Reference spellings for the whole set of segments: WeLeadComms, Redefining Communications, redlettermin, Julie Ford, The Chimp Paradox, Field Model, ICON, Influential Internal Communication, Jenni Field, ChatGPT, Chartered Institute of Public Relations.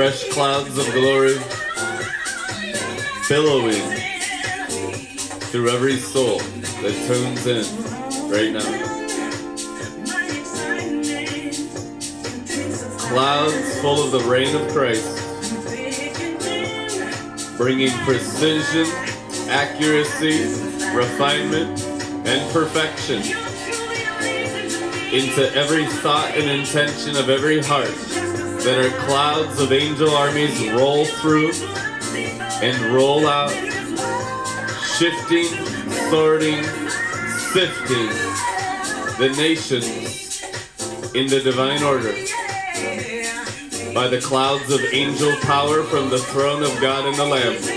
Fresh clouds of glory billowing through every soul that tunes in right now. Clouds full of the rain of Christ, bringing precision, accuracy, refinement, and perfection into every thought and intention of every heart. That our clouds of angel armies roll through and roll out, shifting, sorting, sifting the nations into divine order by the clouds of angel power from the throne of God and the Lamb.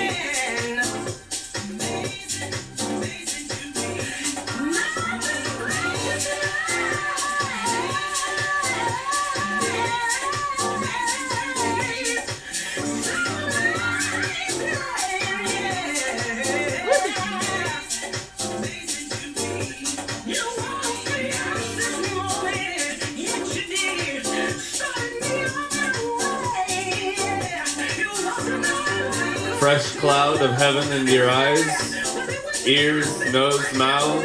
Fresh cloud of heaven in your eyes, ears, nose, mouth,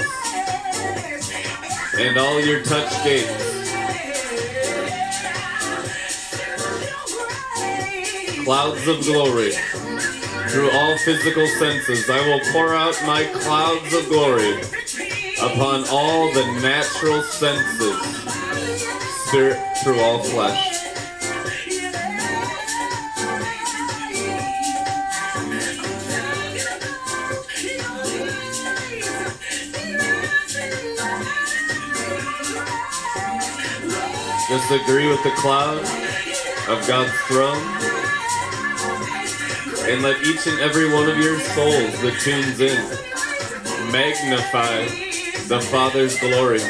and all your touch gates. Clouds of glory through all physical senses. I will pour out my clouds of glory upon all the natural senses, spirit through all flesh. Just agree with the cloud of God's throne and let each and every one of your souls that tunes in magnify the Father's glory.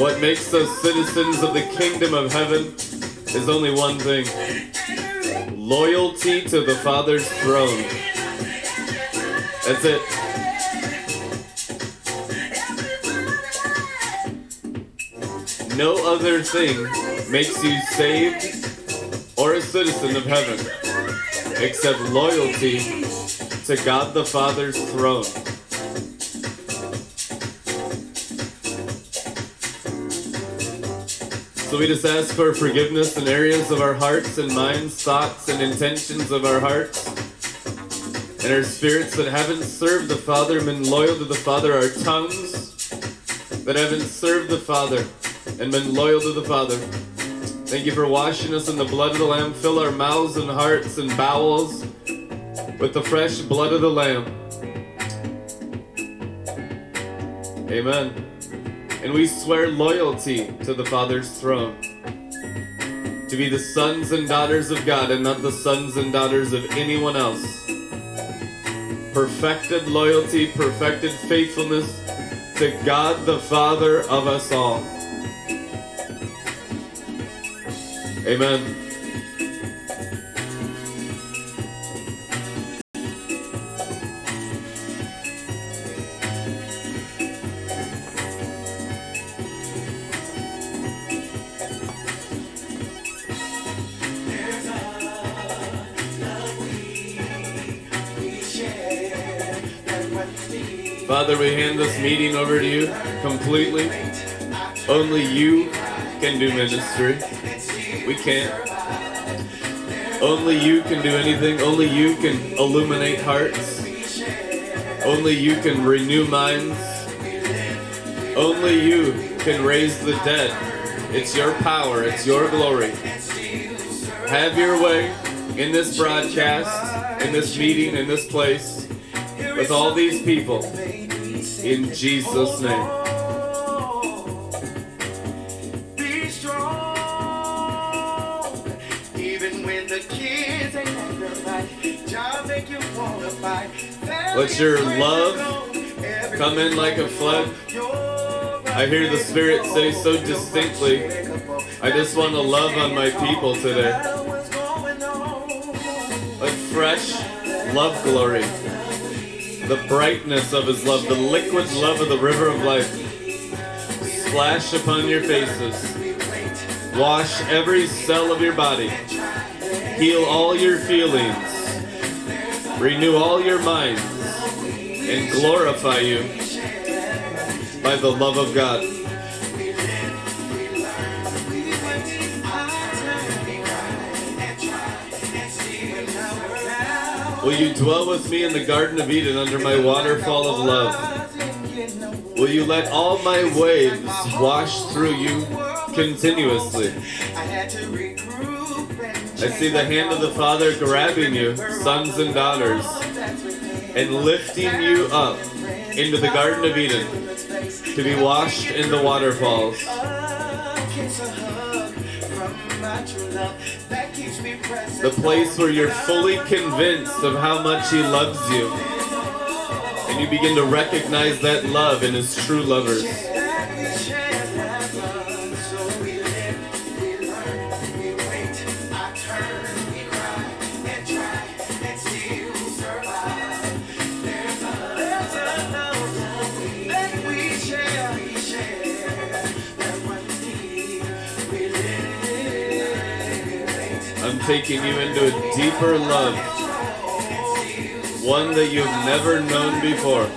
What makes us citizens of the kingdom of heaven is only one thing. Loyalty to the Father's throne. That's it. No other thing makes you saved or a citizen of heaven except loyalty to God the Father's throne. So we just ask for forgiveness in areas of our hearts and minds, thoughts and intentions of our hearts and our spirits that haven't served the Father, been loyal to the Father, our tongues that haven't served the Father and been loyal to the Father. Thank you for washing us in the blood of the Lamb. Fill our mouths and hearts and bowels with the fresh blood of the Lamb. Amen. And we swear loyalty to the Father's throne, to be the sons and daughters of God and not the sons and daughters of anyone else. Perfected loyalty, perfected faithfulness to God the Father of us all. Amen. Father, we hand this meeting over to you completely. Only you can do ministry. We can't. Only you can do anything. Only you can illuminate hearts. Only you can renew minds. Only you can raise the dead. It's your power. It's your glory. Have your way. in this broadcast, in this meeting, in this place, with all these people, in Jesus' name. Let your love come in like a flood. I hear the Spirit say so distinctly, I just want to love on my people today. A fresh love glory. The brightness of His love, the liquid love of the river of life. Splash upon your faces. Wash every cell of your body. Heal all your feelings. Renew all your minds and glorify you by the love of God. Will you dwell with me in the Garden of Eden under my waterfall of love? Will you let all my waves wash through you continuously? I see the hand of the Father grabbing you, sons and daughters, and lifting you up into the Garden of Eden to be washed in the waterfalls. The place where you're fully convinced of how much He loves you, and you begin to recognize that love in His true lovers. Taking you into a deeper love, one that you've never known before.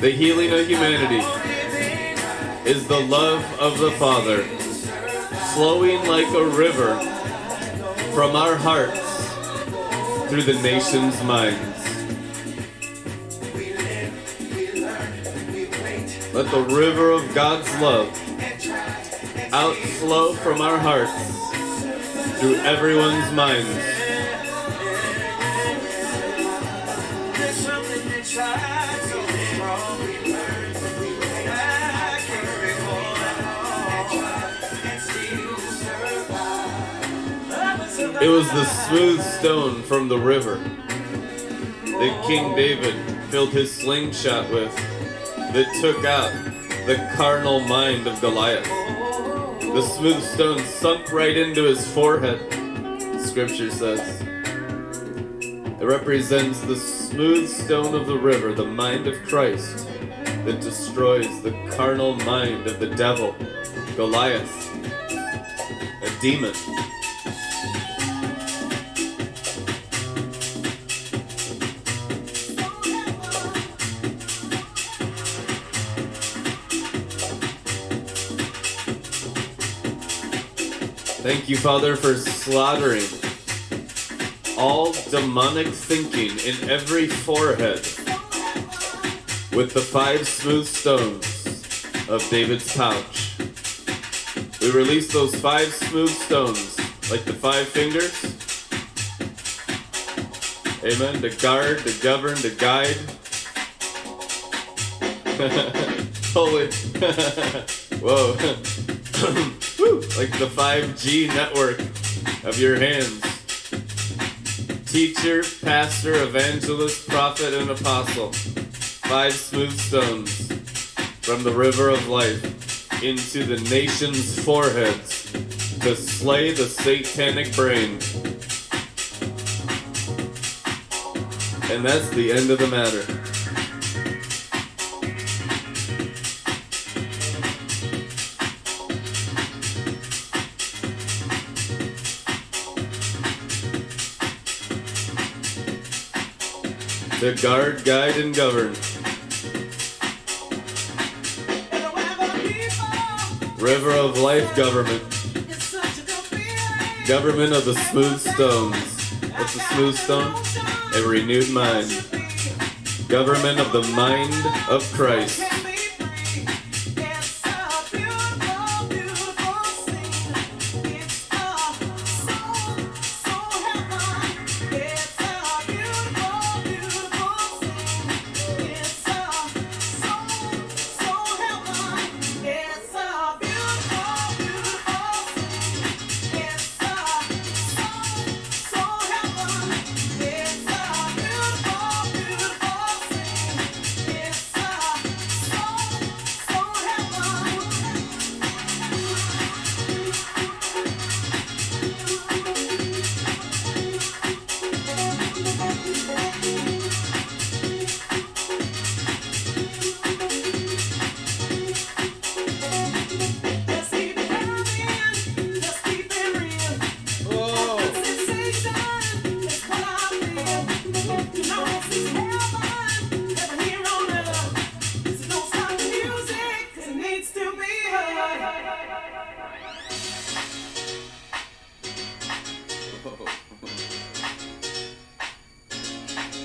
The healing of humanity is the love of the Father flowing like a river from our hearts through the nation's minds. Let the river of God's love outflow from our hearts through everyone's minds. It was the smooth stone from the river that King David filled his slingshot with that took out the carnal mind of Goliath. The smooth stone sunk right into his forehead, Scripture says. It represents the smooth stone of the river, the mind of Christ, that destroys the carnal mind of the devil, Goliath, a demon. Thank you, Father, for slaughtering all demonic thinking in every forehead with the 5 smooth stones of David's pouch. We release those 5 smooth stones, like the 5 fingers. Amen. To guard, to govern, to guide. Holy. Whoa. Like the 5G network of your hands. Teacher, pastor, evangelist, prophet, and apostle. 5 smooth stones from the river of life into the nation's foreheads to slay the satanic brain. And that's the end of the matter. To guard, guide, and govern. River of Life government. Government of the smooth stones. What's a smooth stone? A renewed mind. Government of the mind of Christ.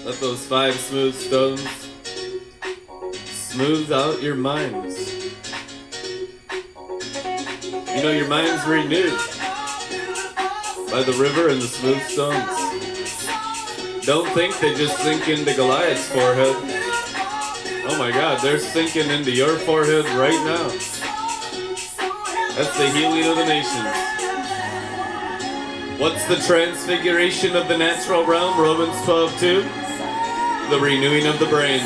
Let those 5 smooth stones smooth out your minds. You know, your mind's renewed by the river and the smooth stones. Don't think they just sink into Goliath's forehead. Oh my God, they're sinking into your forehead right now. That's the healing of the nations. What's the transfiguration of the natural realm? Romans 12:2. The renewing of the brain,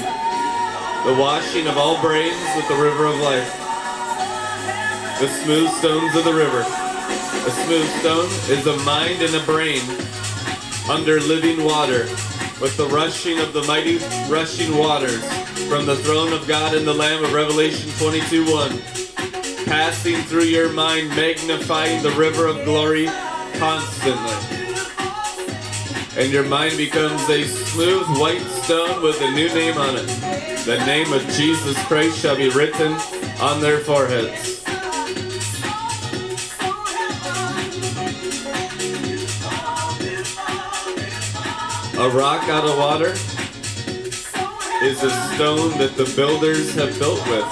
the washing of all brains with the river of life, the smooth stones of the river. A smooth stone is a mind and a brain under living water with the rushing of the mighty rushing waters from the throne of God and the Lamb of Revelation 22:1, passing through your mind, magnifying the river of glory constantly. And your mind becomes a smooth white stone with a new name on it. The name of Jesus Christ shall be written on their foreheads. A rock out of water is a stone that the builders have built with.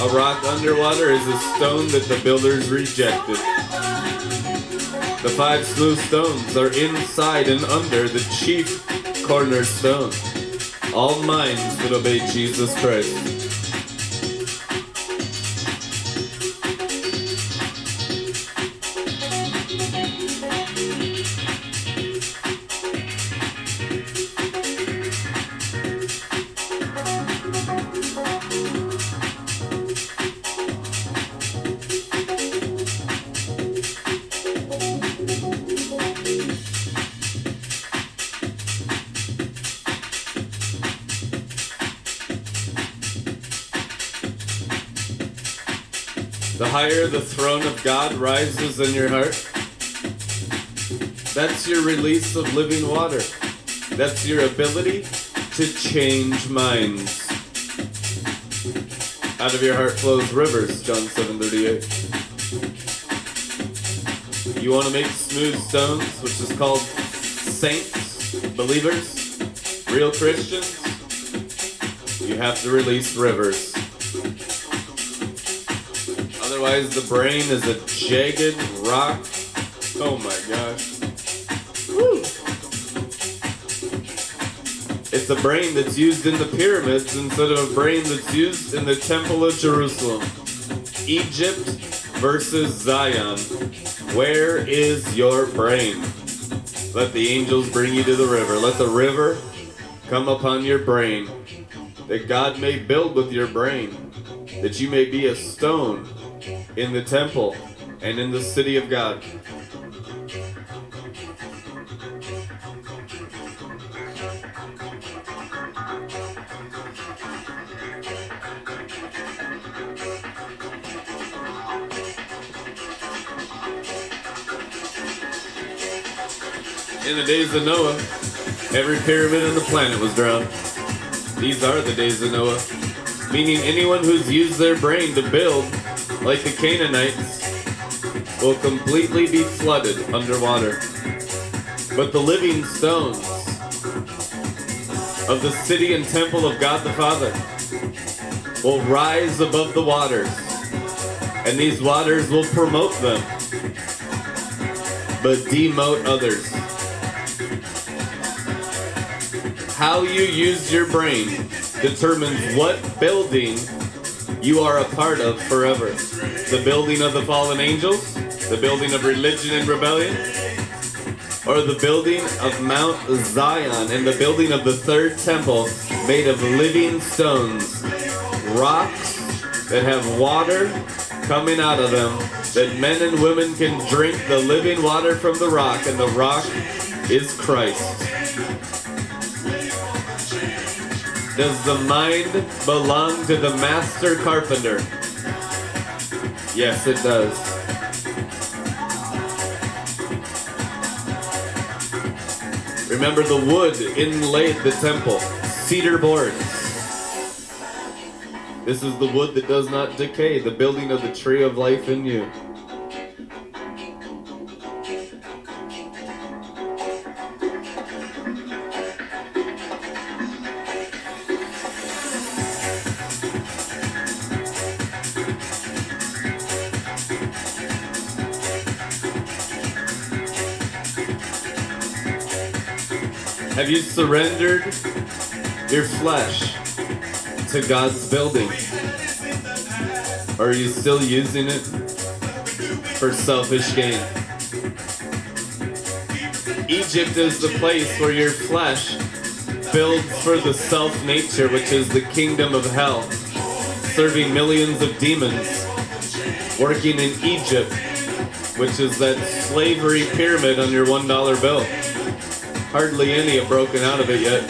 A rock underwater is a stone that the builders rejected. The 5 smooth stones are inside and under the chief cornerstone. All minds that obey Jesus Christ. The higher the throne of God rises in your heart, that's your release of living water. That's your ability to change minds. Out of your heart flows rivers, John 7:38. You want to make smooth stones, which is called saints, believers, real Christians? You have to release rivers. Otherwise, the brain is a jagged rock. Oh my gosh. Woo. It's a brain that's used in the pyramids instead of a brain that's used in the Temple of Jerusalem. Egypt versus Zion. Where is your brain? Let the angels bring you to the river. Let the river come upon your brain. that God may build with your brain, that you may be a stone in the temple and in the city of God. In the days of Noah, every pyramid on the planet was drawn. These are the days of Noah, meaning anyone who's used their brain to build, like the Canaanites, will completely be flooded underwater. But the living stones of the city and temple of God the Father will rise above the waters, and these waters will promote them, but demote others. How you use your brain determines what building you are a part of forever. The building of the fallen angels, the building of religion and rebellion, or the building of Mount Zion and the building of the third temple made of living stones, rocks that have water coming out of them, that men and women can drink the living water from the rock, and the rock is Christ. Does the mind belong to the master carpenter? Yes, it does. Remember, the wood inlaid the temple, cedar boards. This is the wood that does not decay, the building of the tree of life in you. Have you surrendered your flesh to God's building? Or are you still using it for selfish gain? Egypt is the place where your flesh builds for the self-nature, which is the kingdom of hell, serving millions of demons, working in Egypt, which is that slavery pyramid on your $1 bill. Hardly any have broken out of it yet.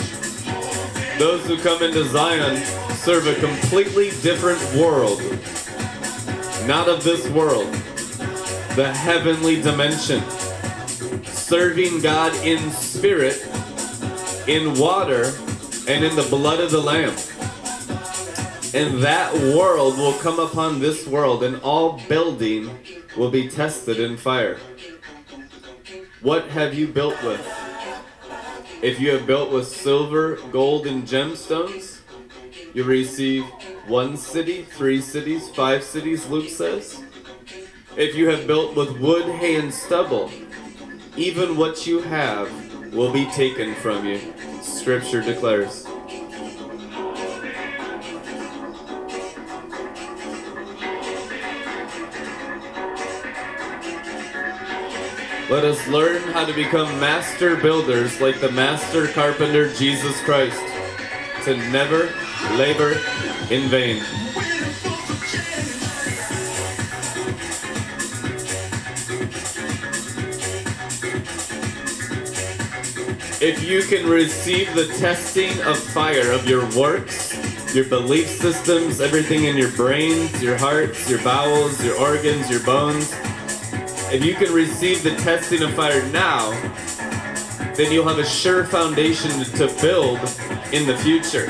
Those who come into Zion serve a completely different world. Not of this world. The heavenly dimension. Serving God in spirit, in water, and in the blood of the Lamb. And that world will come upon this world, and all building will be tested in fire. What have you built with? If you have built with silver, gold, and gemstones, you receive 1 city, 3 cities, 5 cities, Luke says. If you have built with wood, hay, and stubble, even what you have will be taken from you, Scripture declares. Let us learn how to become master builders like the master carpenter Jesus Christ, to never labor in vain. If you can receive the testing of fire of your works, your belief systems, everything in your brains, your hearts, your bowels, your organs, your bones, if you can receive the testing of fire now, then you'll have a sure foundation to build in the future.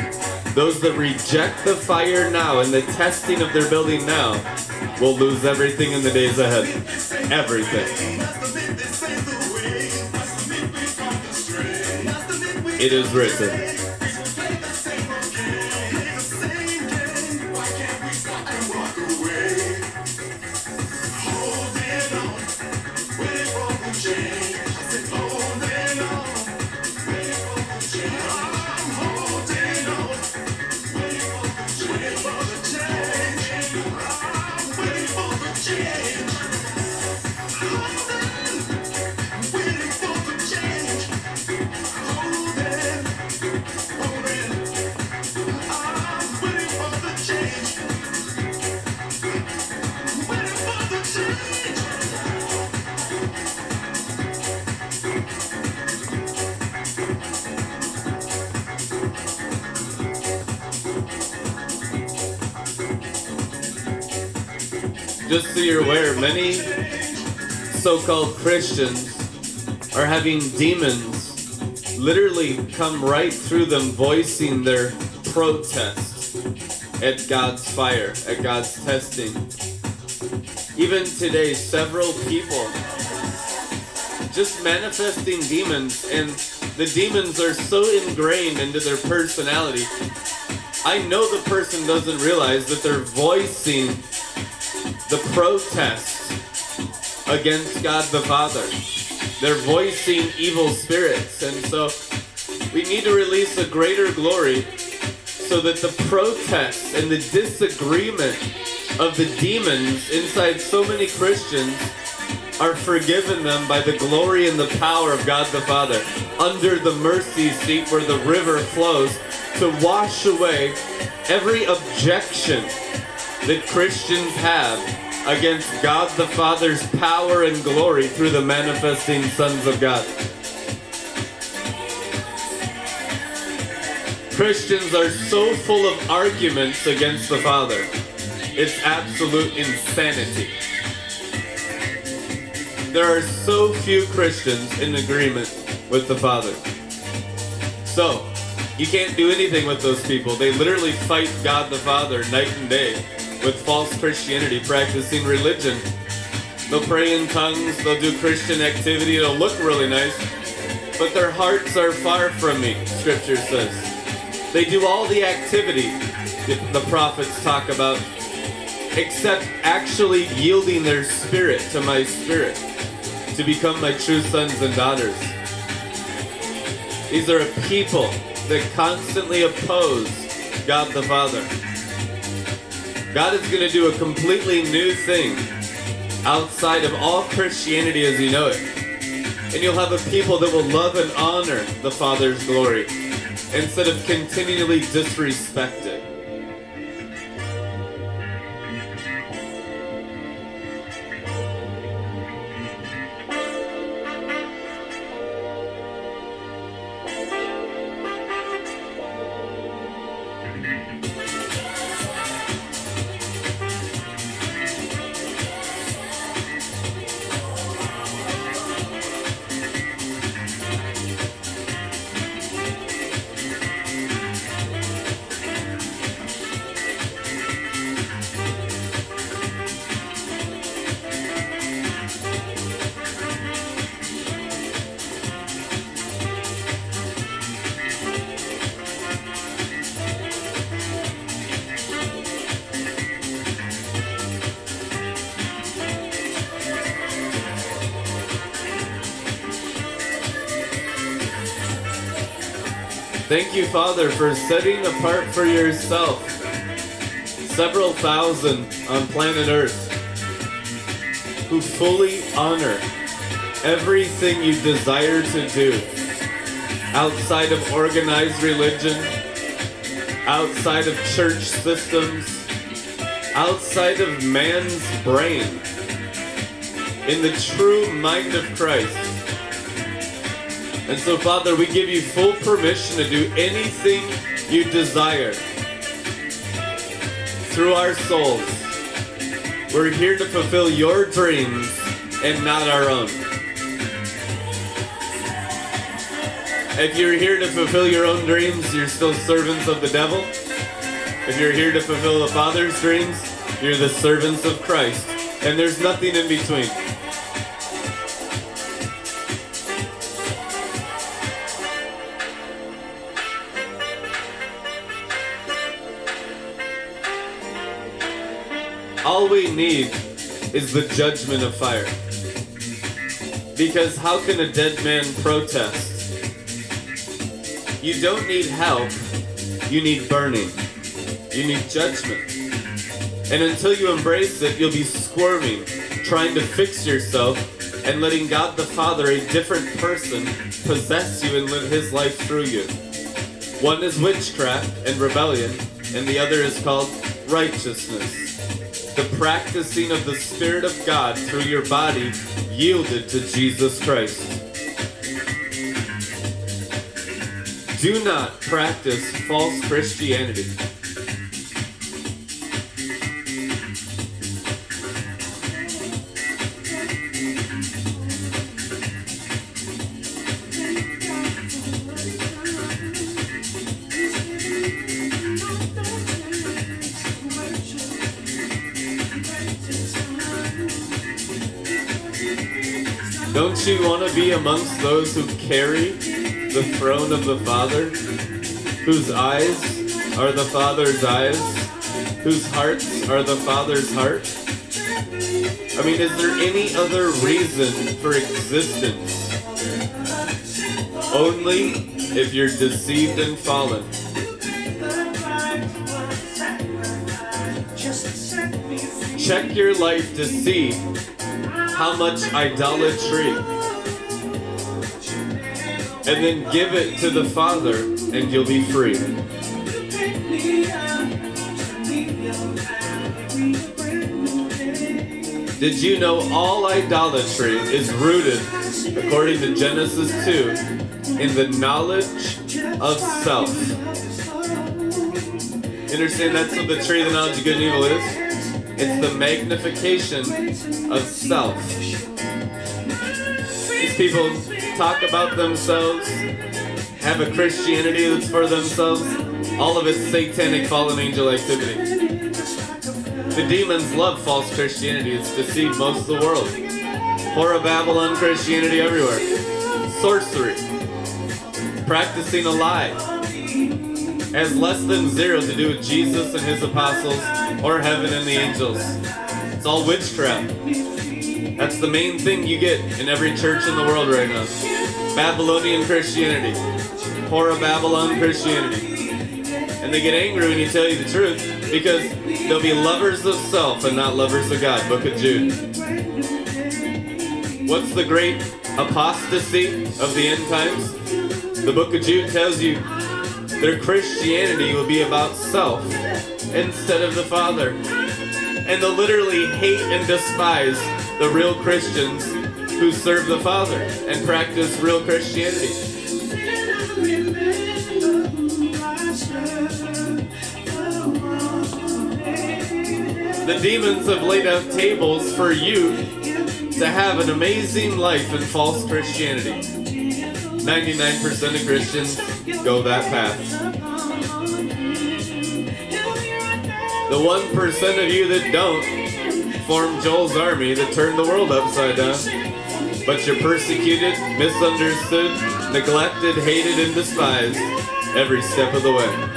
Those that reject the fire now and the testing of their building now will lose everything in the days ahead. Everything. It is written. just so you're aware, many so-called Christians are having demons literally come right through them, voicing their protest at God's fire, at God's testing. Even today, several people just manifesting demons, and the demons are so ingrained into their personality. I know the person doesn't realize that they're voicing the protest against God the Father. They're voicing evil spirits, and so we need to release a greater glory so that the protest and the disagreement of the demons inside so many Christians are forgiven them by the glory and the power of God the Father, under the mercy seat where the river flows to wash away every objection that Christians have against God the Father's power and glory through the manifesting sons of God. Christians are so full of arguments against the Father. It's absolute insanity. There are so few Christians in agreement with the Father. So, you can't do anything with those people. They literally fight God the Father night and day with false Christianity, practicing religion. They'll pray in tongues, they'll do Christian activity, it'll look really nice, but their hearts are far from me, Scripture says. They do all the activity the prophets talk about, except actually yielding their spirit to my spirit to become my true sons and daughters. These are a people that constantly oppose God the Father. God is going to do a completely new thing outside of all Christianity as you know it. And you'll have a people that will love and honor the Father's glory instead of continually disrespect it. Thank you, Father, for setting apart for yourself several thousand on planet Earth who fully honor everything you desire to do outside of organized religion, outside of church systems, outside of man's brain, in the true mind of Christ. And so, Father, we give you full permission to do anything you desire through our souls. We're here to fulfill your dreams and not our own. If you're here to fulfill your own dreams, you're still servants of the devil. If you're here to fulfill the Father's dreams, you're the servants of Christ. And there's nothing in between. All we need is the judgment of fire. Because how can a dead man protest? You don't need help, you need burning. You need judgment. And until you embrace it, you'll be squirming, trying to fix yourself and letting God the Father, a different person, possess you and live his life through you. One is witchcraft and rebellion, and the other is called righteousness. The practicing of the Spirit of God through your body yielded to Jesus Christ. Do not practice false Christianity. Don't you want to be amongst those who carry the throne of the Father, whose eyes are the Father's eyes, whose hearts are the Father's heart? I mean, is there any other reason for existence? Only if you're deceived and fallen. Check your life to see how much idolatry, and then give it to the Father, and you'll be free. Did you know all idolatry is rooted, according to Genesis 2, in the knowledge of self? Understand that's what the tree of the knowledge of good and evil is? It's the magnification of self. These people talk about themselves, have a Christianity that's for themselves. All of it's satanic fallen angel activity. The demons love false Christianity. It's deceived most of the world. Horror Babylon Christianity everywhere. Sorcery. Practicing a lie. Has less than zero to do with Jesus and his apostles or heaven and the angels. It's all witchcraft. That's the main thing you get in every church in the world right now. Babylonian Christianity. Horror Babylon Christianity. And they get angry when you tell you the truth because they'll be lovers of self and not lovers of God. Book of Jude. What's the great apostasy of the end times? The Book of Jude tells you their Christianity will be about self instead of the Father. And they'll literally hate and despise the real Christians who serve the Father and practice real Christianity. The demons have laid out tables for you to have an amazing life in false Christianity. 99% of Christians go that path. The 1% of you that don't form Joel's army that turned the world upside down. But you're persecuted, misunderstood, neglected, hated, and despised every step of the way.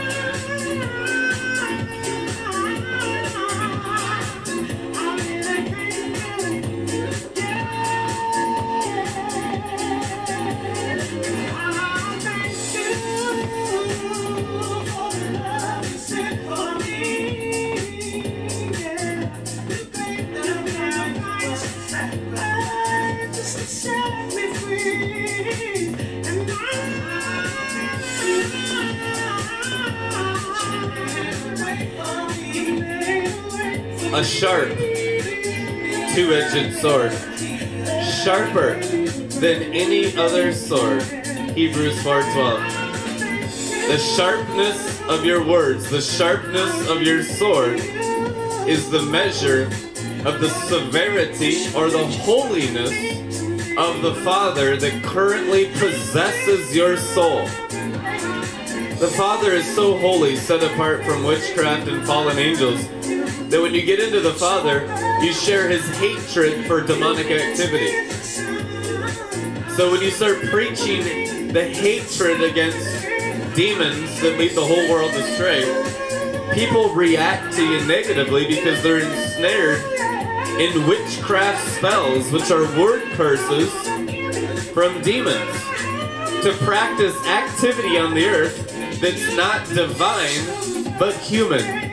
A sharp, two-edged sword, sharper than any other sword, Hebrews 4:12. The sharpness of your words, the sharpness of your sword is the measure of the severity or the holiness of the Father that currently possesses your soul. The Father is so holy, set apart from witchcraft and fallen angels, that when you get into the Father, you share his hatred for demonic activity. So when you start preaching the hatred against demons that lead the whole world astray, people react to you negatively because they're ensnared in witchcraft spells, which are word curses from demons, to practice activity on the earth that's not divine but human.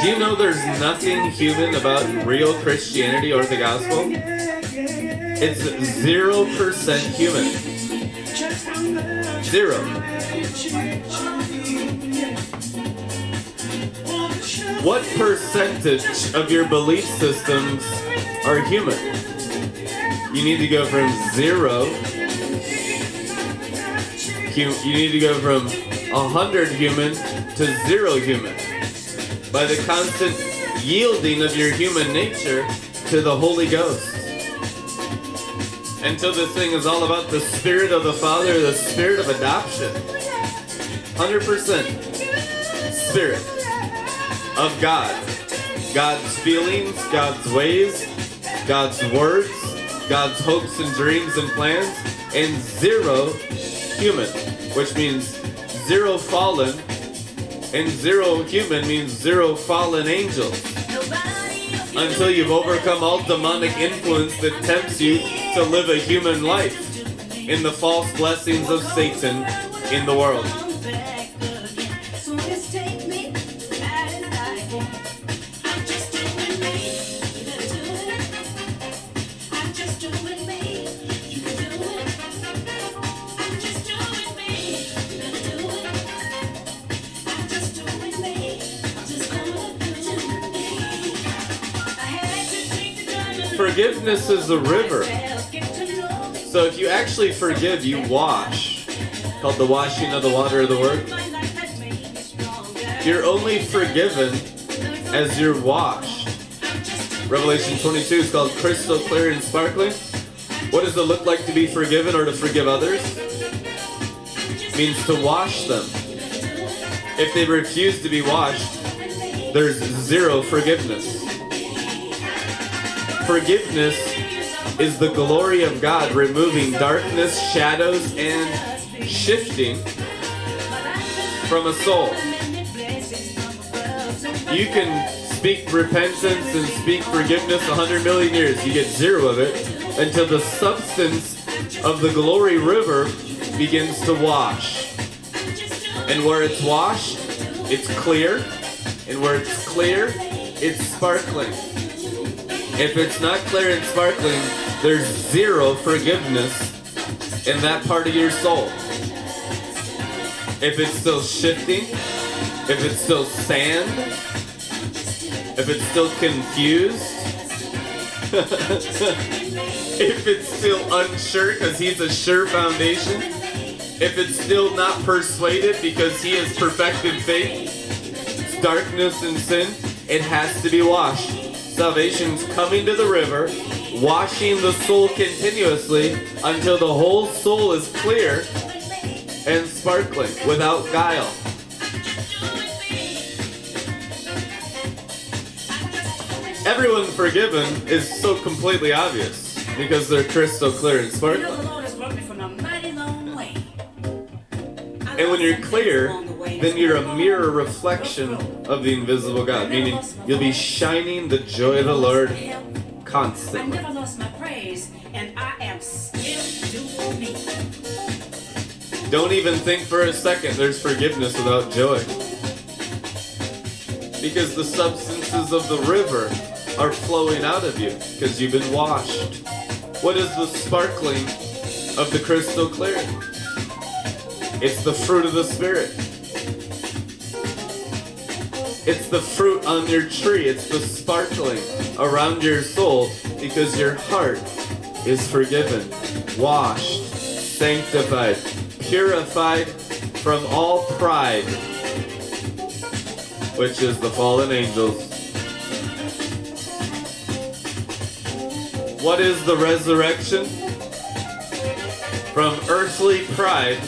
Do you know there's nothing human about real Christianity or the gospel? It's 0% human. Zero. What percentage of your belief systems are human? You need to go from zero. You need to go from 100 human to zero human. By the constant yielding of your human nature to the Holy Ghost. Until this thing is all about the Spirit of the Father, the Spirit of adoption. 100% Spirit of God. God's feelings, God's ways, God's words, God's hopes and dreams and plans, and zero human, which means zero fallen, and zero human means zero fallen angels. Until you've overcome all demonic influence that tempts you to live a human life in the false blessings of Satan in the world. Forgiveness is a river. So if you actually forgive, you wash. Called the washing of the water of the word. You're only forgiven as you're washed. Revelation 22 is called crystal clear and sparkling. What does it look like to be forgiven or to forgive others? It means to wash them. If they refuse to be washed, there's zero forgiveness. Forgiveness is the glory of God removing darkness, shadows, and shifting from a soul. You can speak repentance and speak forgiveness 100 million years. You get zero of it until the substance of the glory river begins to wash. And where it's washed, it's clear. And where it's clear, it's sparkling. If it's not clear and sparkling, there's zero forgiveness in that part of your soul. If it's still shifting, if it's still sand, if it's still confused, if it's still unsure because he's a sure foundation, if it's still not persuaded because he has perfected faith, it's darkness and sin, it has to be washed. Salvation's coming to the river, washing the soul continuously until the whole soul is clear and sparkling, without guile. Everyone forgiven is so completely obvious because they're crystal clear and sparkling. And when you're clear, then you're a mirror reflection of the invisible God, meaning you'll be shining the joy of the Lord constantly. I never lost my praise, and I am still doing me. Don't even think for a second there's forgiveness without joy, because the substances of the river are flowing out of you because you've been washed. What is the sparkling of the crystal clear? It's the fruit of the Spirit. It's the fruit on your tree. It's the sparkling around your soul because your heart is forgiven, washed, sanctified, purified from all pride, which is the fallen angels. What is the resurrection? From earthly pride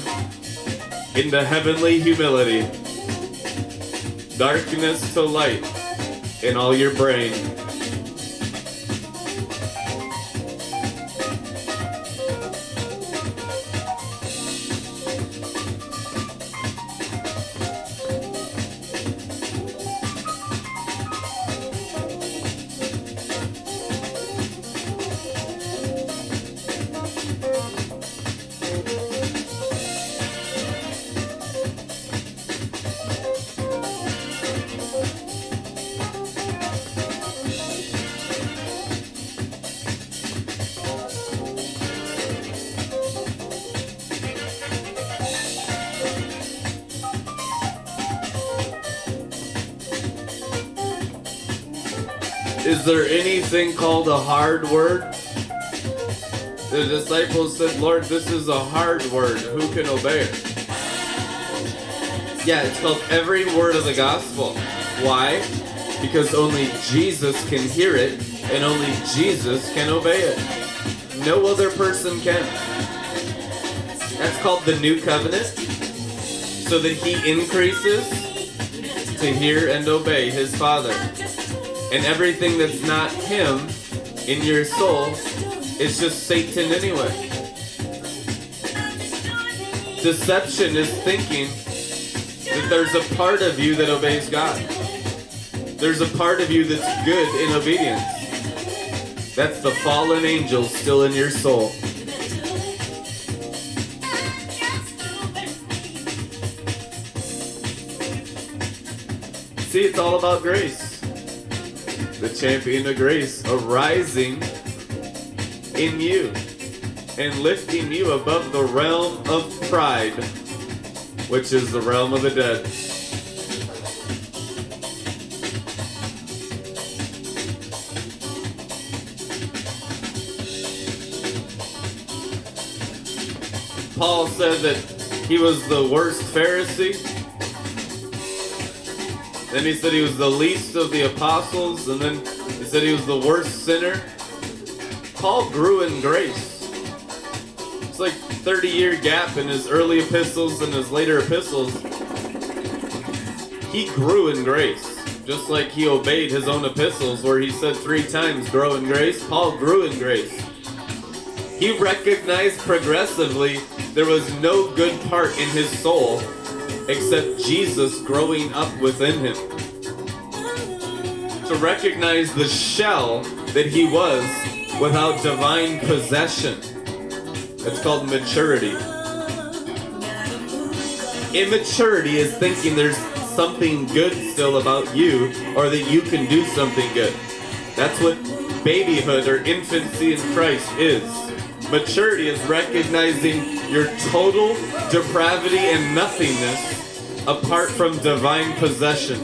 into heavenly humility. Darkness to light in all your brain. Is there anything called a hard word? The disciples said, Lord, this is a hard word. Who can obey it? Yeah, it's called every word of the gospel. Why? Because only Jesus can hear it, and only Jesus can obey it. No other person can. That's called the new covenant, so that he increases to hear and obey his Father. And everything that's not him in your soul is just Satan anyway. Deception is thinking that there's a part of you that obeys God. There's a part of you that's good in obedience. That's the fallen angel still in your soul. See, it's all about grace. The champion of grace arising in you and lifting you above the realm of pride, which is the realm of the dead. Paul said that he was the worst Pharisee. Then he said he was the least of the apostles. And then he said he was the worst sinner. Paul grew in grace. It's like a 30-year gap in his early epistles and his later epistles. He grew in grace. Just like he obeyed his own epistles where he said 3 times, grow in grace. Paul grew in grace. He recognized progressively there was no good part in his soul except Jesus growing up within him. To recognize the shell that he was without divine possession. It's called maturity. Immaturity is thinking there's something good still about you or that you can do something good. That's what babyhood or infancy in Christ is. Maturity is recognizing your total depravity and nothingness apart from divine possession.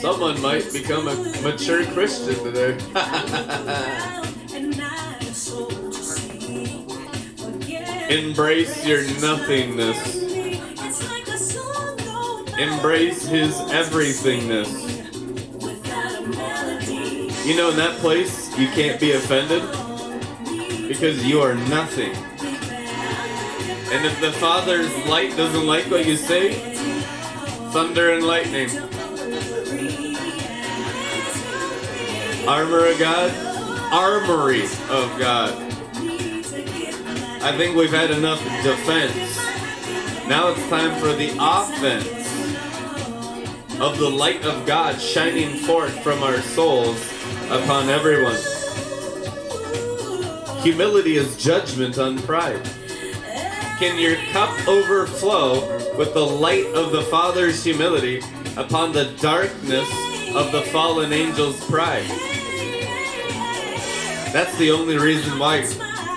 Someone might become a mature Christian today. Embrace your nothingness. Embrace his everythingness. You know, in that place, you can't be offended because you are nothing. And if the Father's light doesn't like what you say, thunder and lightning. Armor of God, armory of God. I think we've had enough defense. Now it's time for the offense of the light of God shining forth from our souls upon everyone. Humility is judgment on pride. Can your cup overflow with the light of the Father's humility upon the darkness of the fallen angel's pride? That's the only reason why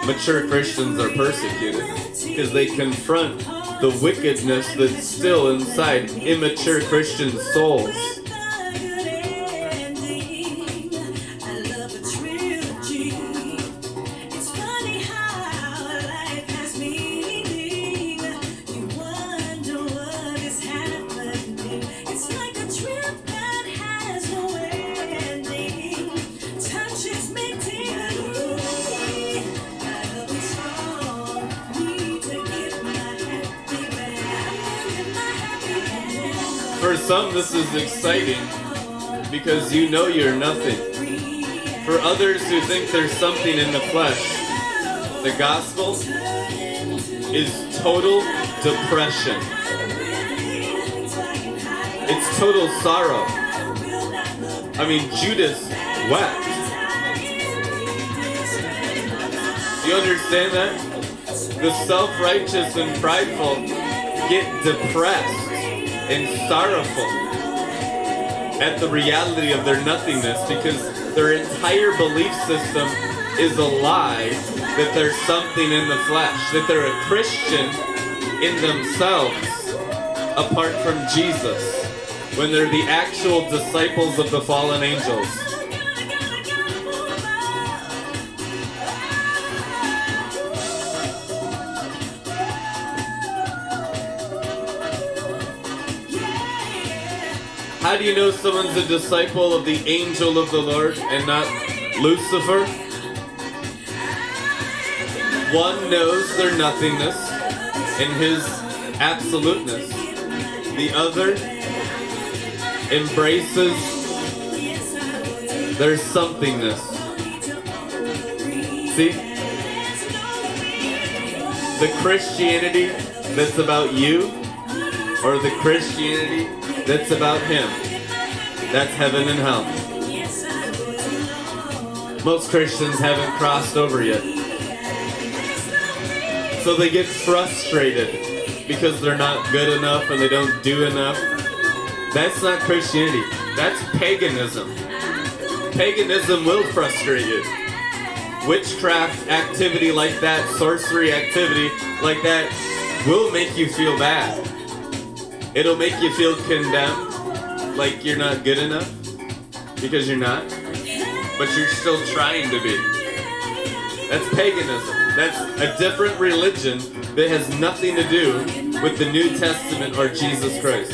mature Christians are persecuted, because they confront the wickedness that's still inside immature Christian souls. For some, this is exciting because you know you're nothing. For others who think there's something in the flesh, the gospel is total depression. It's total sorrow. I mean, Judas wept. Do you understand that? The self-righteous and prideful get depressed and sorrowful at the reality of their nothingness because their entire belief system is a lie that there's something in the flesh, that they're a Christian in themselves apart from Jesus, when they're the actual disciples of the fallen angels. How do you know someone's a disciple of the angel of the Lord and not Lucifer? One knows their nothingness in his absoluteness. The other embraces their somethingness. See? The Christianity that's about you or the Christianity that's about him. That's heaven and hell. Most Christians haven't crossed over yet. So they get frustrated because they're not good enough and they don't do enough. That's not Christianity. That's paganism. Paganism will frustrate you. Witchcraft activity like that, sorcery activity like that, will make you feel bad. It'll make you feel condemned, like you're not good enough, because you're not, but you're still trying to be. That's paganism. That's a different religion that has nothing to do with the New Testament or Jesus Christ.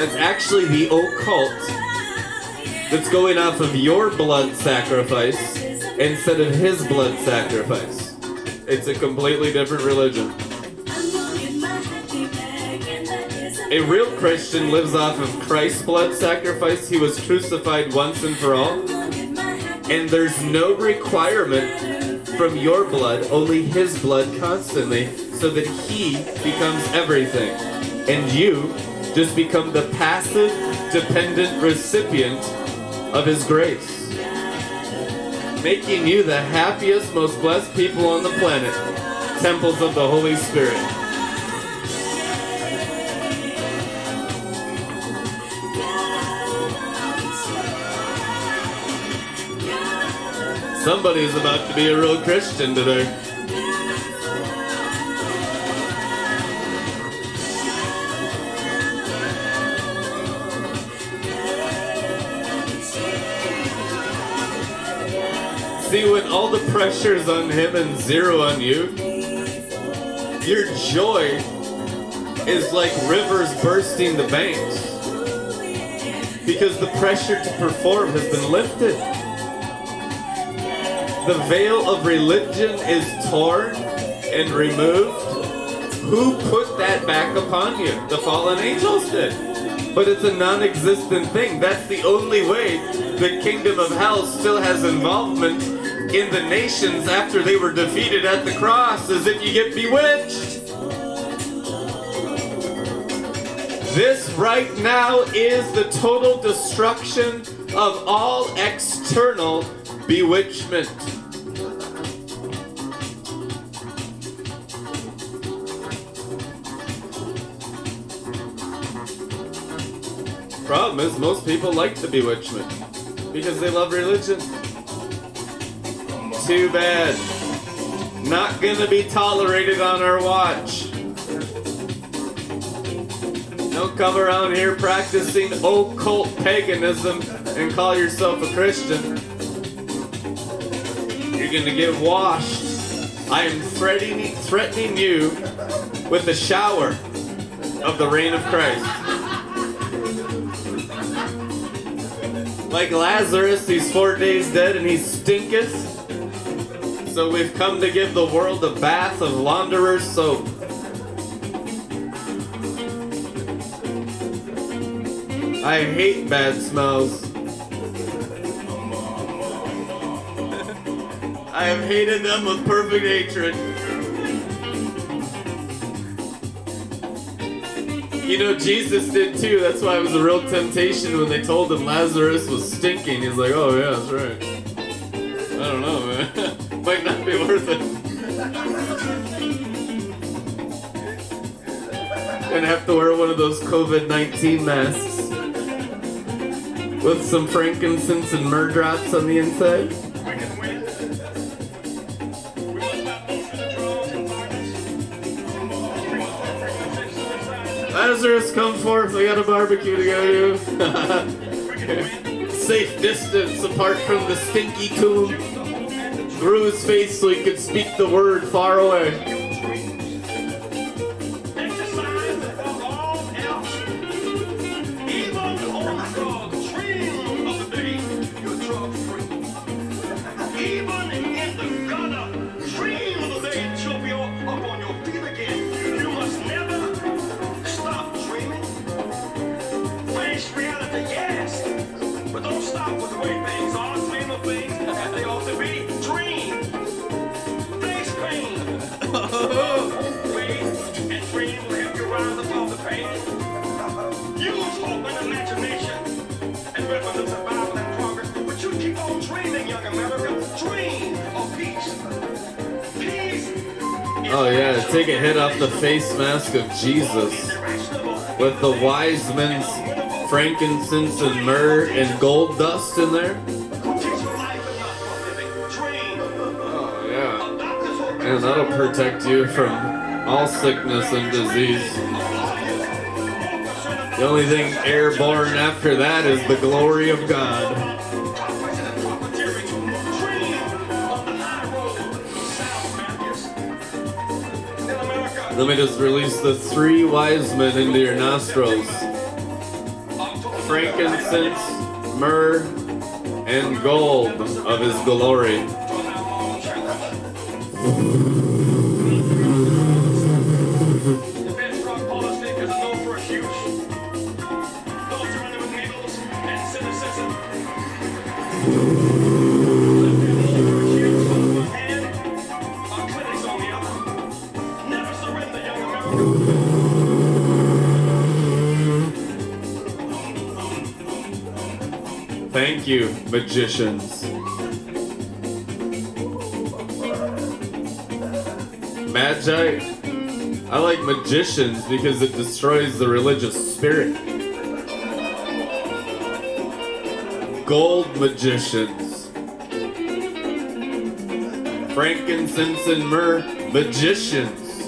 That's actually the occult that's going off of your blood sacrifice instead of his blood sacrifice. It's a completely different religion. A real Christian lives off of Christ's blood sacrifice. He was crucified once and for all. And there's no requirement from your blood, only his blood constantly, so that he becomes everything. And you just become the passive, dependent recipient of his grace, making you the happiest, most blessed people on the planet, temples of the Holy Spirit. Somebody's about to be a real Christian today. See, when all the pressure's on him and zero on you, your joy is like rivers bursting the banks, because the pressure to perform has been lifted. The veil of religion is torn and removed. Who put that back upon you? The fallen angels did. But it's a non-existent thing. That's the only way the kingdom of hell still has involvement in the nations after they were defeated at the cross, is if you get bewitched. This right now is the total destruction of all external bewitchment. Problem is, most people like the bewitchment because they love religion. Too bad. Not gonna be tolerated on our watch. Don't come around here practicing occult paganism and call yourself a Christian. You're gonna get washed. I am threatening you with the shower of the reign of Christ. Like Lazarus, he's 4 days dead and he stinketh. So we've come to give the world a bath of launderer's soap. I hate bad smells. I have hated them with perfect hatred. You know, Jesus did too. That's why it was a real temptation when they told him Lazarus was stinking. He's like, oh yeah, that's right. I don't know, man. Might not be worth it. Gonna have to wear one of those COVID-19 masks with some frankincense and myrrh drops on the inside. Lazarus, come forth, we got a barbecue to go to. Safe distance apart from the stinky tomb. Grew his face so he could speak the word far away. and dream will help you rise above the pain. Use hope and imagination and rhythm of survival and progress. But you keep on dreaming, young America. Dream of peace. Peace. Oh yeah, take a hit off the face mask of Jesus with the wise men's frankincense and myrrh and gold dust in there. And that'll protect you from all sickness and disease. The only thing airborne after that is the glory of God. Let me just release the three wise men into your nostrils. Frankincense, myrrh, and gold of his glory. Thank you, magicians. Magi? I like magicians because it destroys the religious spirit. Gold magicians. Frankincense and myrrh magicians.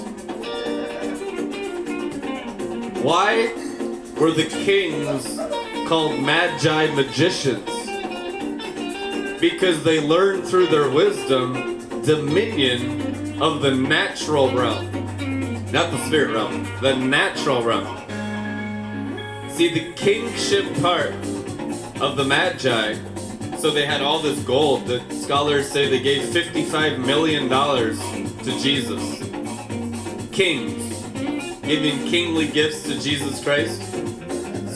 Why were the kings called magi magicians? Because they learned through their wisdom dominion of the natural realm, not the spirit realm, the natural realm. See, the kingship part of the Magi, so they had all this gold. The scholars say they gave $55 million to Jesus. Kings, giving kingly gifts to Jesus Christ.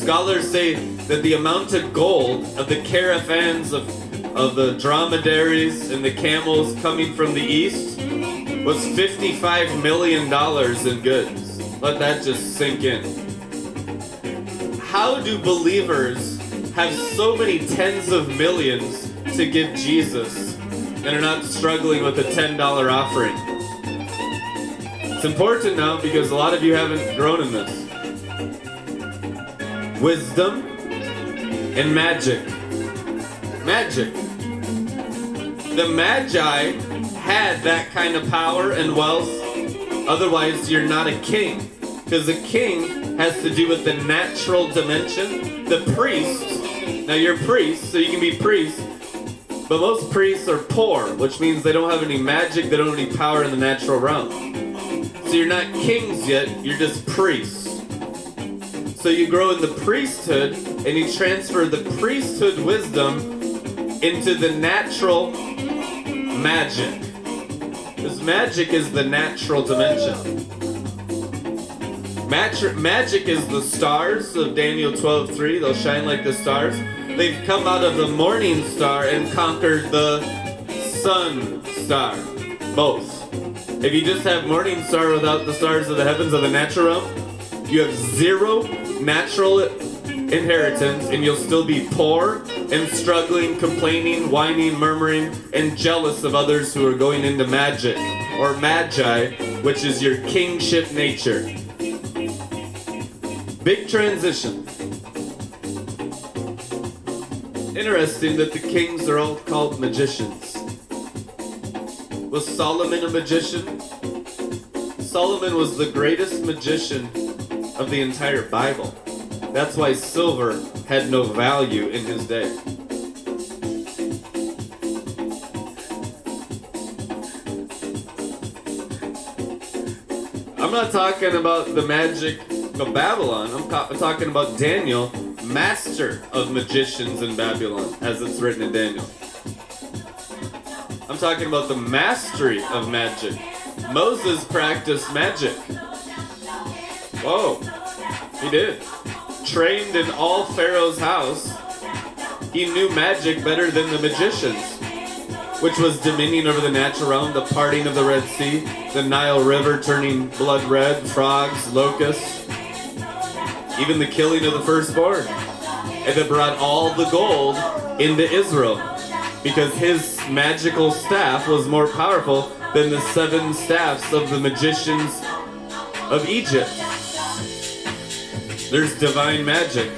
Scholars say that the amount of gold of the caravans of the dromedaries and the camels coming from the east was $55 million in goods. Let that just sink in. How do believers have so many tens of millions to give Jesus and are not struggling with a $10 offering? It's important now because a lot of you haven't grown in this. Wisdom and magic. Magic. The Magi had that kind of power and wealth, otherwise you're not a king, because a king has to do with the natural dimension. The priest, now you're priests, so you can be priests, but most priests are poor, which means they don't have any magic, they don't have any power in the natural realm. So you're not kings yet, you're just priests. So you grow in the priesthood, and you transfer the priesthood wisdom into the natural magic. Because magic is the natural dimension. Magic is the stars of Daniel 12:3. They'll shine like the stars. They've come out of the morning star and conquered the sun star. Both. If you just have morning star without the stars of the heavens of the natural realm, you have zero natural inheritance, and you'll still be poor and struggling, complaining, whining, murmuring, and jealous of others who are going into magic or magi, which is your kingship nature. Big transition. Interesting that the kings are all called magicians. Was Solomon a magician? Solomon was the greatest magician of the entire Bible. That's why silver had no value in his day. I'm not talking about the magic of Babylon. I'm talking about Daniel, master of magicians in Babylon, as it's written in Daniel. I'm talking about the mastery of magic. Moses practiced magic. Whoa, he did. Trained in all Pharaoh's house, he knew magic better than the magicians. which was dominion over the natural realm, the parting of the Red Sea, the Nile River turning blood red, frogs, locusts, even the killing of the firstborn. And that brought all the gold into Israel, because his magical staff was more powerful than the seven staffs of the magicians of Egypt. There's divine magic,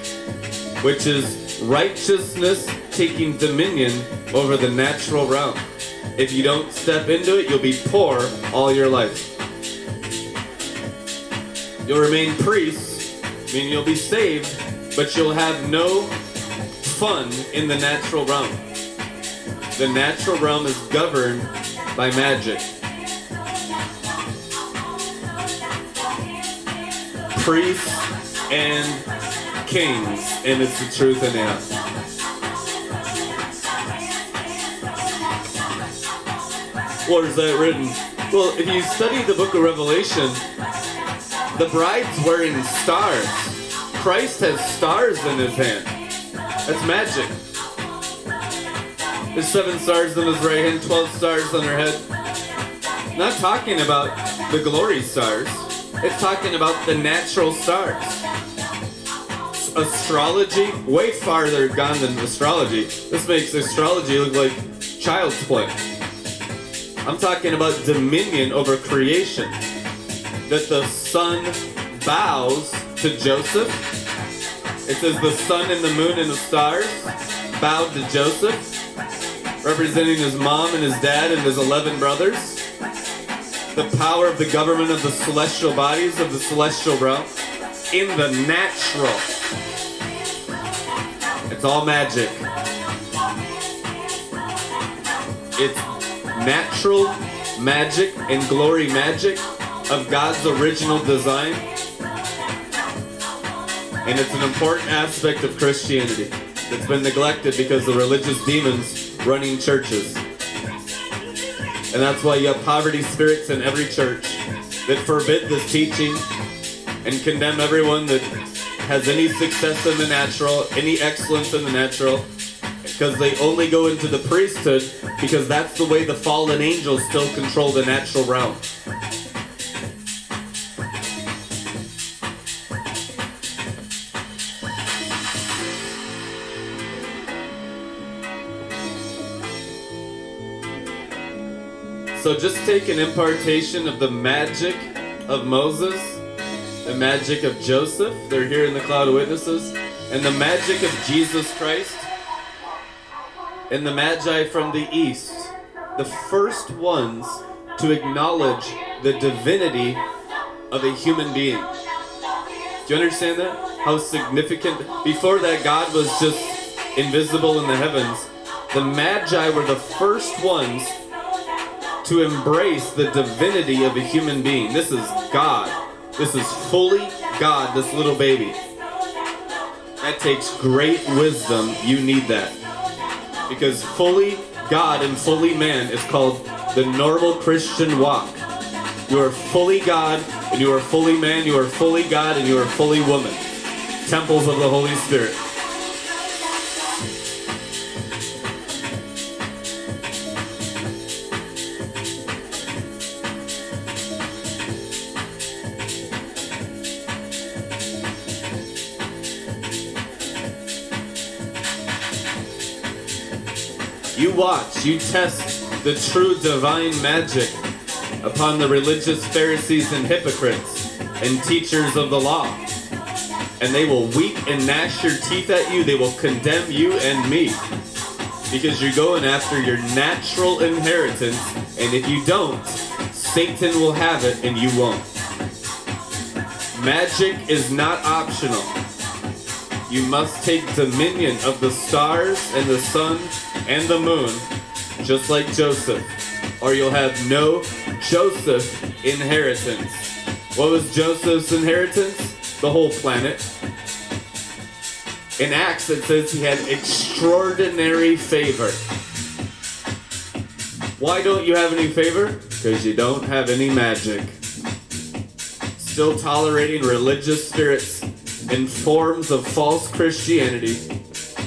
which is righteousness taking dominion over the natural realm. If you don't step into it, you'll be poor all your life. You'll remain priests, meaning you'll be saved, but you'll have no fun in the natural realm. The natural realm is governed by magic. Priests and kings, and it's the truth in us. What is that written? Well, if you study the book of Revelation, the bride's wearing stars. Christ has stars in his hand. That's magic. There's 7 stars on his right hand, 12 stars on her head. Not talking about the glory stars. It's talking about the natural stars. Astrology, way farther gone than astrology. This makes astrology look like child's play. I'm talking about dominion over creation. That the sun bows to Joseph. It says the sun and the moon and the stars bowed to Joseph, representing his mom and his dad and his 11 brothers. The power of the government of the celestial bodies of the celestial realm in the natural. It's all magic. It's natural magic and glory magic of God's original design. And it's an important aspect of Christianity that's been neglected because the religious demons running churches. And that's why you have poverty spirits in every church that forbid this teaching and condemn everyone that has any success in the natural, any excellence in the natural, because they only go into the priesthood because that's the way the fallen angels still control the natural realm. So just take an impartation of the magic of Moses, the magic of Joseph, they're here in the cloud of witnesses, and the magic of Jesus Christ, and the Magi from the East, the first ones to acknowledge the divinity of a human being. Do you understand that? How significant? Before that, God was just invisible in the heavens. The Magi were the first ones to embrace the divinity of a human being. This is God. This is fully God, this little baby. That takes great wisdom. You need that. Because fully God and fully man is called the normal Christian walk. You are fully God and you are fully man. You are fully God and you are fully woman. Temples of the Holy Spirit. You watch, you test the true divine magic upon the religious Pharisees and hypocrites and teachers of the law. And they will weep and gnash your teeth at you. They will condemn you and me. Because you're going after your natural inheritance. And if you don't, Satan will have it and you won't. Magic is not optional. You must take dominion of the stars and the sun and the moon, just like Joseph, or you'll have no Joseph inheritance. What was Joseph's inheritance? The whole planet. In Acts, it says he had extraordinary favor. Why don't you have any favor? Because you don't have any magic. Still tolerating religious spirits and forms of false Christianity,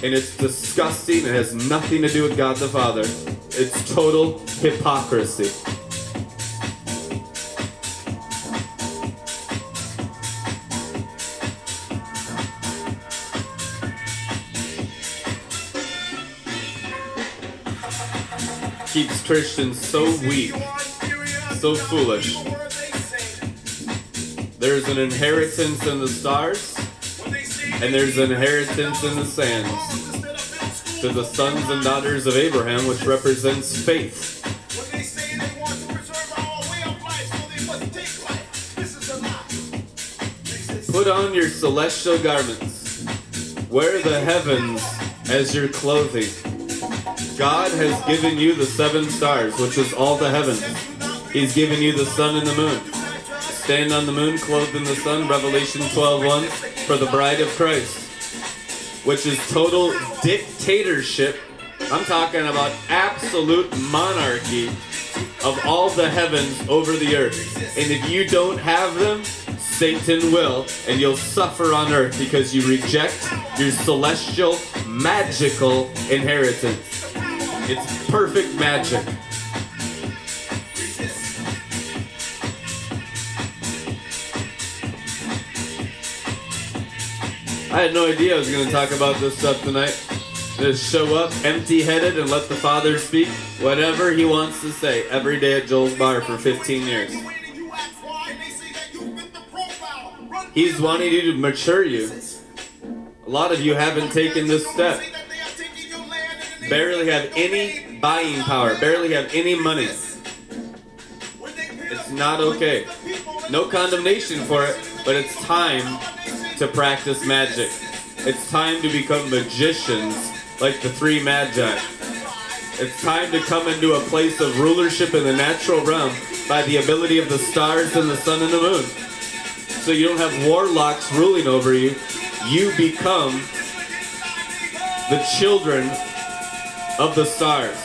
and it's disgusting. It has nothing to do with God the Father. It It's total hypocrisy. Keeps Christians so weak, so foolish. There's an inheritance in the stars, and there's an inheritance in the sands, to the sons and daughters of Abraham, which represents faith. Put on your celestial garments, wear the heavens as your clothing. God has given you the 7 stars, which is all the heavens. He's given you the sun and the moon. Stand on the moon, clothed in the sun, Revelation 12:1, for the bride of Christ, which is total dictatorship. I'm talking about absolute monarchy of all the heavens over the earth. And if you don't have them, Satan will, and you'll suffer on earth because you reject your celestial, magical inheritance. It's perfect magic. I had no idea I was going to talk about this stuff tonight. Just show up empty-headed and let the Father speak whatever He wants to say every day at Joel's Bar for 15 years. He's wanting you to mature you. A lot of you haven't taken this step. Barely have any buying power. Barely have any money. It's not okay. No condemnation for it, but it's time to practice magic. It's time to become magicians like the 3 magi. It's time to come into a place of rulership in the natural realm by the ability of the stars and the sun and the moon. So you don't have warlocks ruling over you. You become the children of the stars,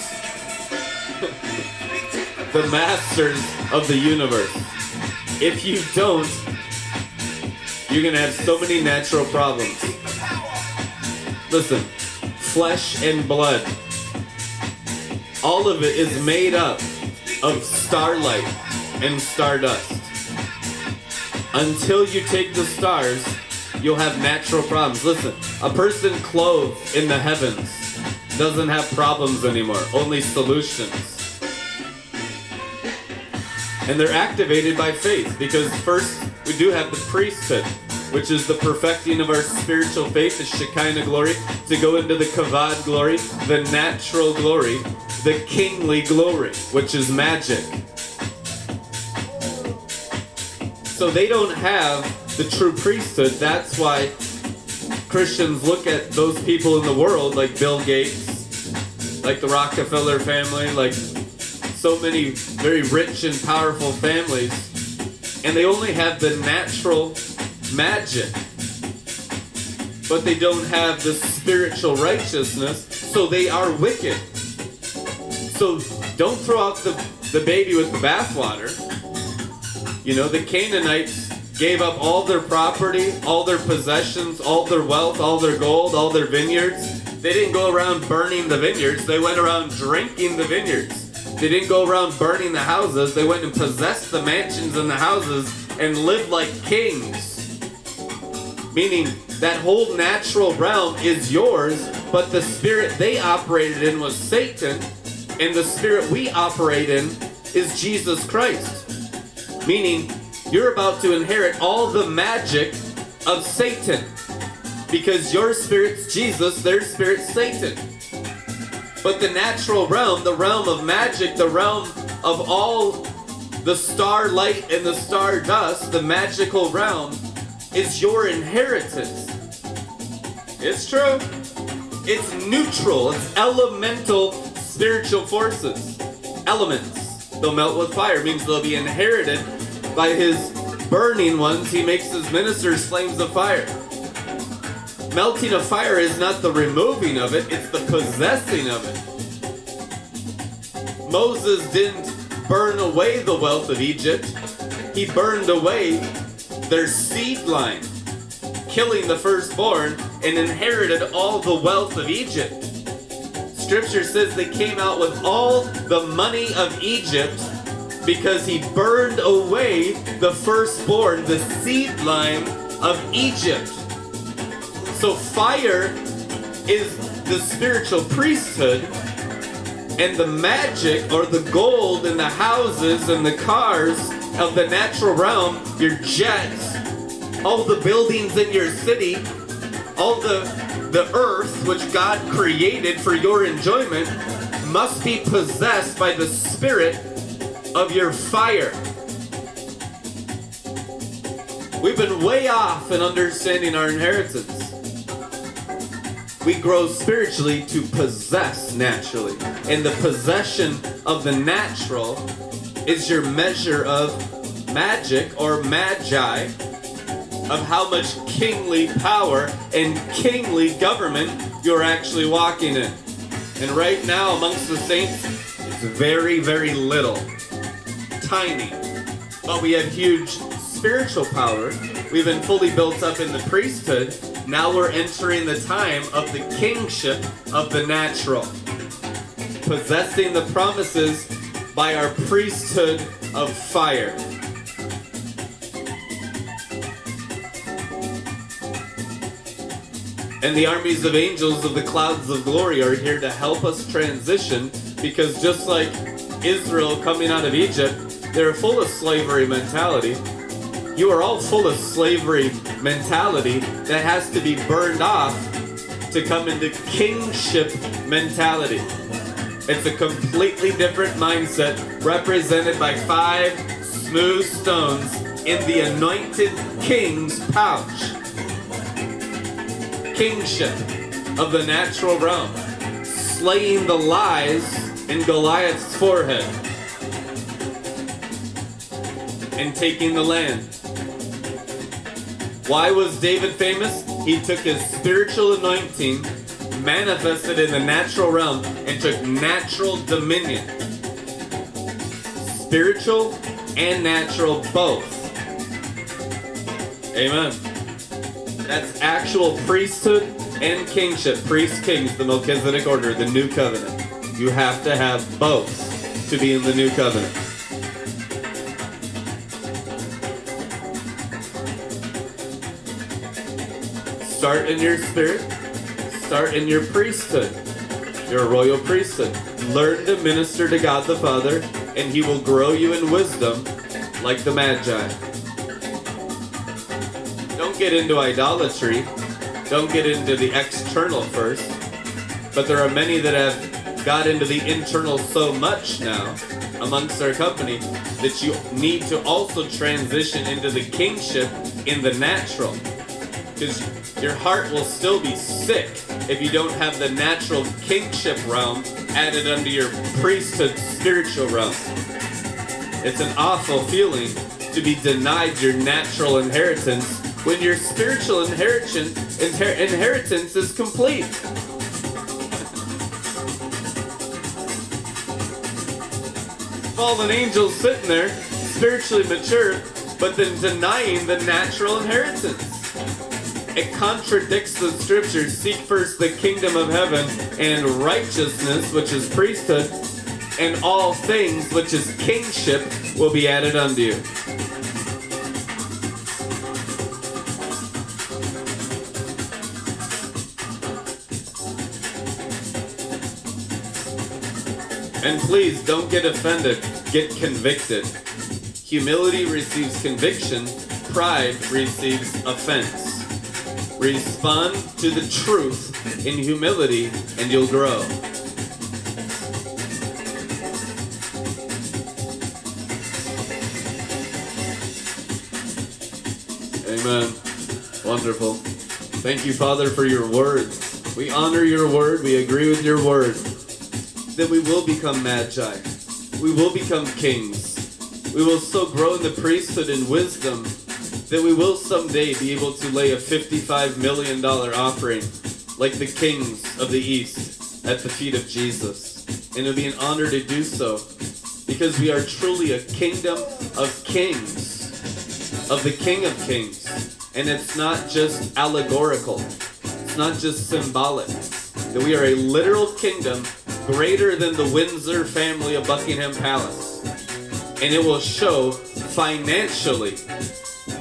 the masters of the universe. If you don't, you're going to have so many natural problems. Listen, flesh and blood, all of it is made up of starlight and stardust. Until you take the stars, you'll have natural problems. Listen, a person clothed in the heavens doesn't have problems anymore, only solutions. And they're activated by faith, because first we do have the priesthood, which is the perfecting of our spiritual faith, the Shekinah glory, to go into the Kavod glory, the natural glory, the kingly glory, which is magic. So they don't have the true priesthood. That's why Christians look at those people in the world, like Bill Gates, like the Rockefeller family, like so many very rich and powerful families, and they only have the natural magic, but they don't have the spiritual righteousness, so they are wicked. So don't throw out the baby with the bathwater. You know, the Canaanites gave up all their property, all their possessions, all their wealth, all their gold, all their vineyards. They didn't go around burning the vineyards. They went around drinking the vineyards. They didn't go around burning the houses. They went and possessed the mansions and the houses and lived like kings. Meaning that whole natural realm is yours, but the spirit they operated in was Satan, and the spirit we operate in is Jesus Christ. Meaning you're about to inherit all the magic of Satan, because your spirit's Jesus, their spirit's Satan. But the natural realm, the realm of magic, the realm of all the starlight and the stardust, the magical realm, is your inheritance. It's true. It's neutral. It's elemental spiritual forces. Elements. They'll melt with fire. Means they'll be inherited by His burning ones. He makes His ministers flames of fire. Melting of fire is not the removing of it, it's the possessing of it. Moses didn't burn away the wealth of Egypt. He burned away their seed line, killing the firstborn, and inherited all the wealth of Egypt. Scripture says they came out with all the money of Egypt because he burned away the firstborn, the seed line of Egypt. So fire is the spiritual priesthood, and the magic or the gold in the houses and the cars of the natural realm, your jets, all the buildings in your city, all the earth which God created for your enjoyment must be possessed by the spirit of your fire. We've been way off in understanding our inheritance. We grow spiritually to possess naturally. And the possession of the natural is your measure of magic or magi, of how much kingly power and kingly government you're actually walking in. And right now amongst the saints, it's very, very little. Tiny. But we have huge spiritual power. We've been fully built up in the priesthood. Now we're entering the time of the kingship of the natural, possessing the promises by our priesthood of fire. And the armies of angels of the clouds of glory are here to help us transition, because just like Israel coming out of Egypt, they're full of slavery mentality. You are all full of slavery mentality that has to be burned off to come into kingship mentality. It's a completely different mindset represented by 5 smooth stones in the anointed king's pouch. Kingship of the natural realm, slaying the lies in Goliath's forehead and taking the land. Why was David famous? He took his spiritual anointing, manifested in the natural realm, and took natural dominion. Spiritual and natural both. Amen. That's actual priesthood and kingship. Priest, kings, the Melchizedek order, the new covenant. You have to have both to be in the new covenant. Start in your spirit, start in your priesthood, your royal priesthood. Learn to minister to God the Father, and he will grow you in wisdom like the Magi. Don't get into idolatry, don't get into the external first, but there are many that have got into the internal so much now amongst our company that you need to also transition into the kingship in the natural. Because your heart will still be sick if you don't have the natural kingship realm added under your priesthood spiritual realm. It's an awful feeling to be denied your natural inheritance when your spiritual inheritance is complete. Fallen angels sitting there, spiritually mature, but then denying the natural inheritance. It contradicts the scriptures. Seek first the kingdom of heaven and righteousness, which is priesthood, and all things, which is kingship, will be added unto you. And please don't get offended, get convicted. Humility receives conviction, pride receives offense. Respond to the truth in humility, and you'll grow. Amen. Wonderful. Thank you, Father, for your word. We honor your word. We agree with your word. That we will become magi. We will become kings. We will so grow in the priesthood and wisdom that we will someday be able to lay a $55 million offering like the kings of the East at the feet of Jesus. And it'll be an honor to do so, because we are truly a kingdom of kings, of the King of Kings. And it's not just allegorical. It's not just symbolic. that we are a literal kingdom greater than the Windsor family of Buckingham Palace. And it will show financially,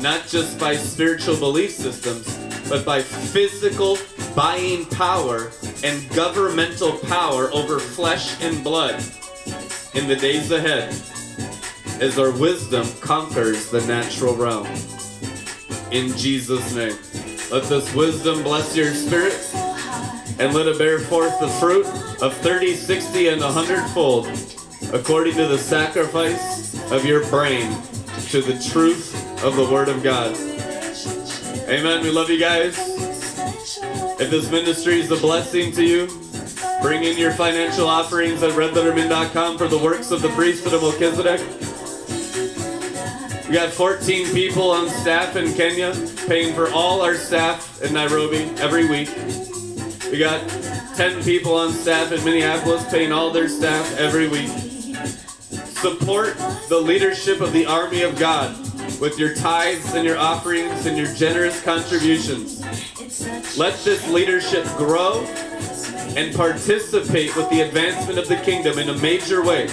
not just by spiritual belief systems, but by physical buying power and governmental power over flesh and blood in the days ahead, as our wisdom conquers the natural realm. In Jesus' name, let this wisdom bless your spirit, and let it bear forth the fruit of 30, 60, and 100-fold, according to the sacrifice of your brain, to the truth of the Word of God. Amen. We love you guys. If this ministry is a blessing to you, bring in your financial offerings at redlettermin.com for the works of the priesthood of Melchizedek. We got 14 people on staff in Kenya, paying for all our staff in Nairobi every week. We got 10 people on staff in Minneapolis, paying all their staff every week. Support the leadership of the army of God with your tithes and your offerings and your generous contributions. Let this leadership grow and participate with the advancement of the kingdom in a major way.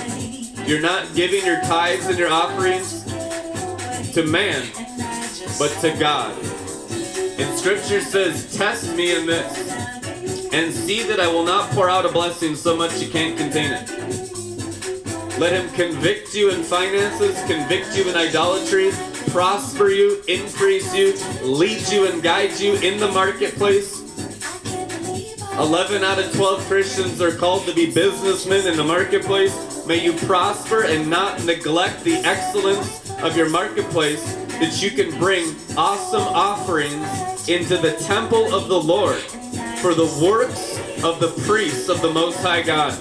You're not giving your tithes and your offerings to man, but to God. And scripture says, test me in this, and see that I will not pour out a blessing so much you can't contain it. Let him convict you in finances, convict you in idolatry, prosper you, increase you, lead you and guide you in the marketplace. 11 out of 12 Christians are called to be businessmen in the marketplace. May you prosper and not neglect the excellence of your marketplace, that you can bring awesome offerings into the temple of the Lord for the works of the priests of the Most High God.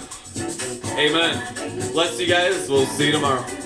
Amen. Bless you guys. We'll see you tomorrow.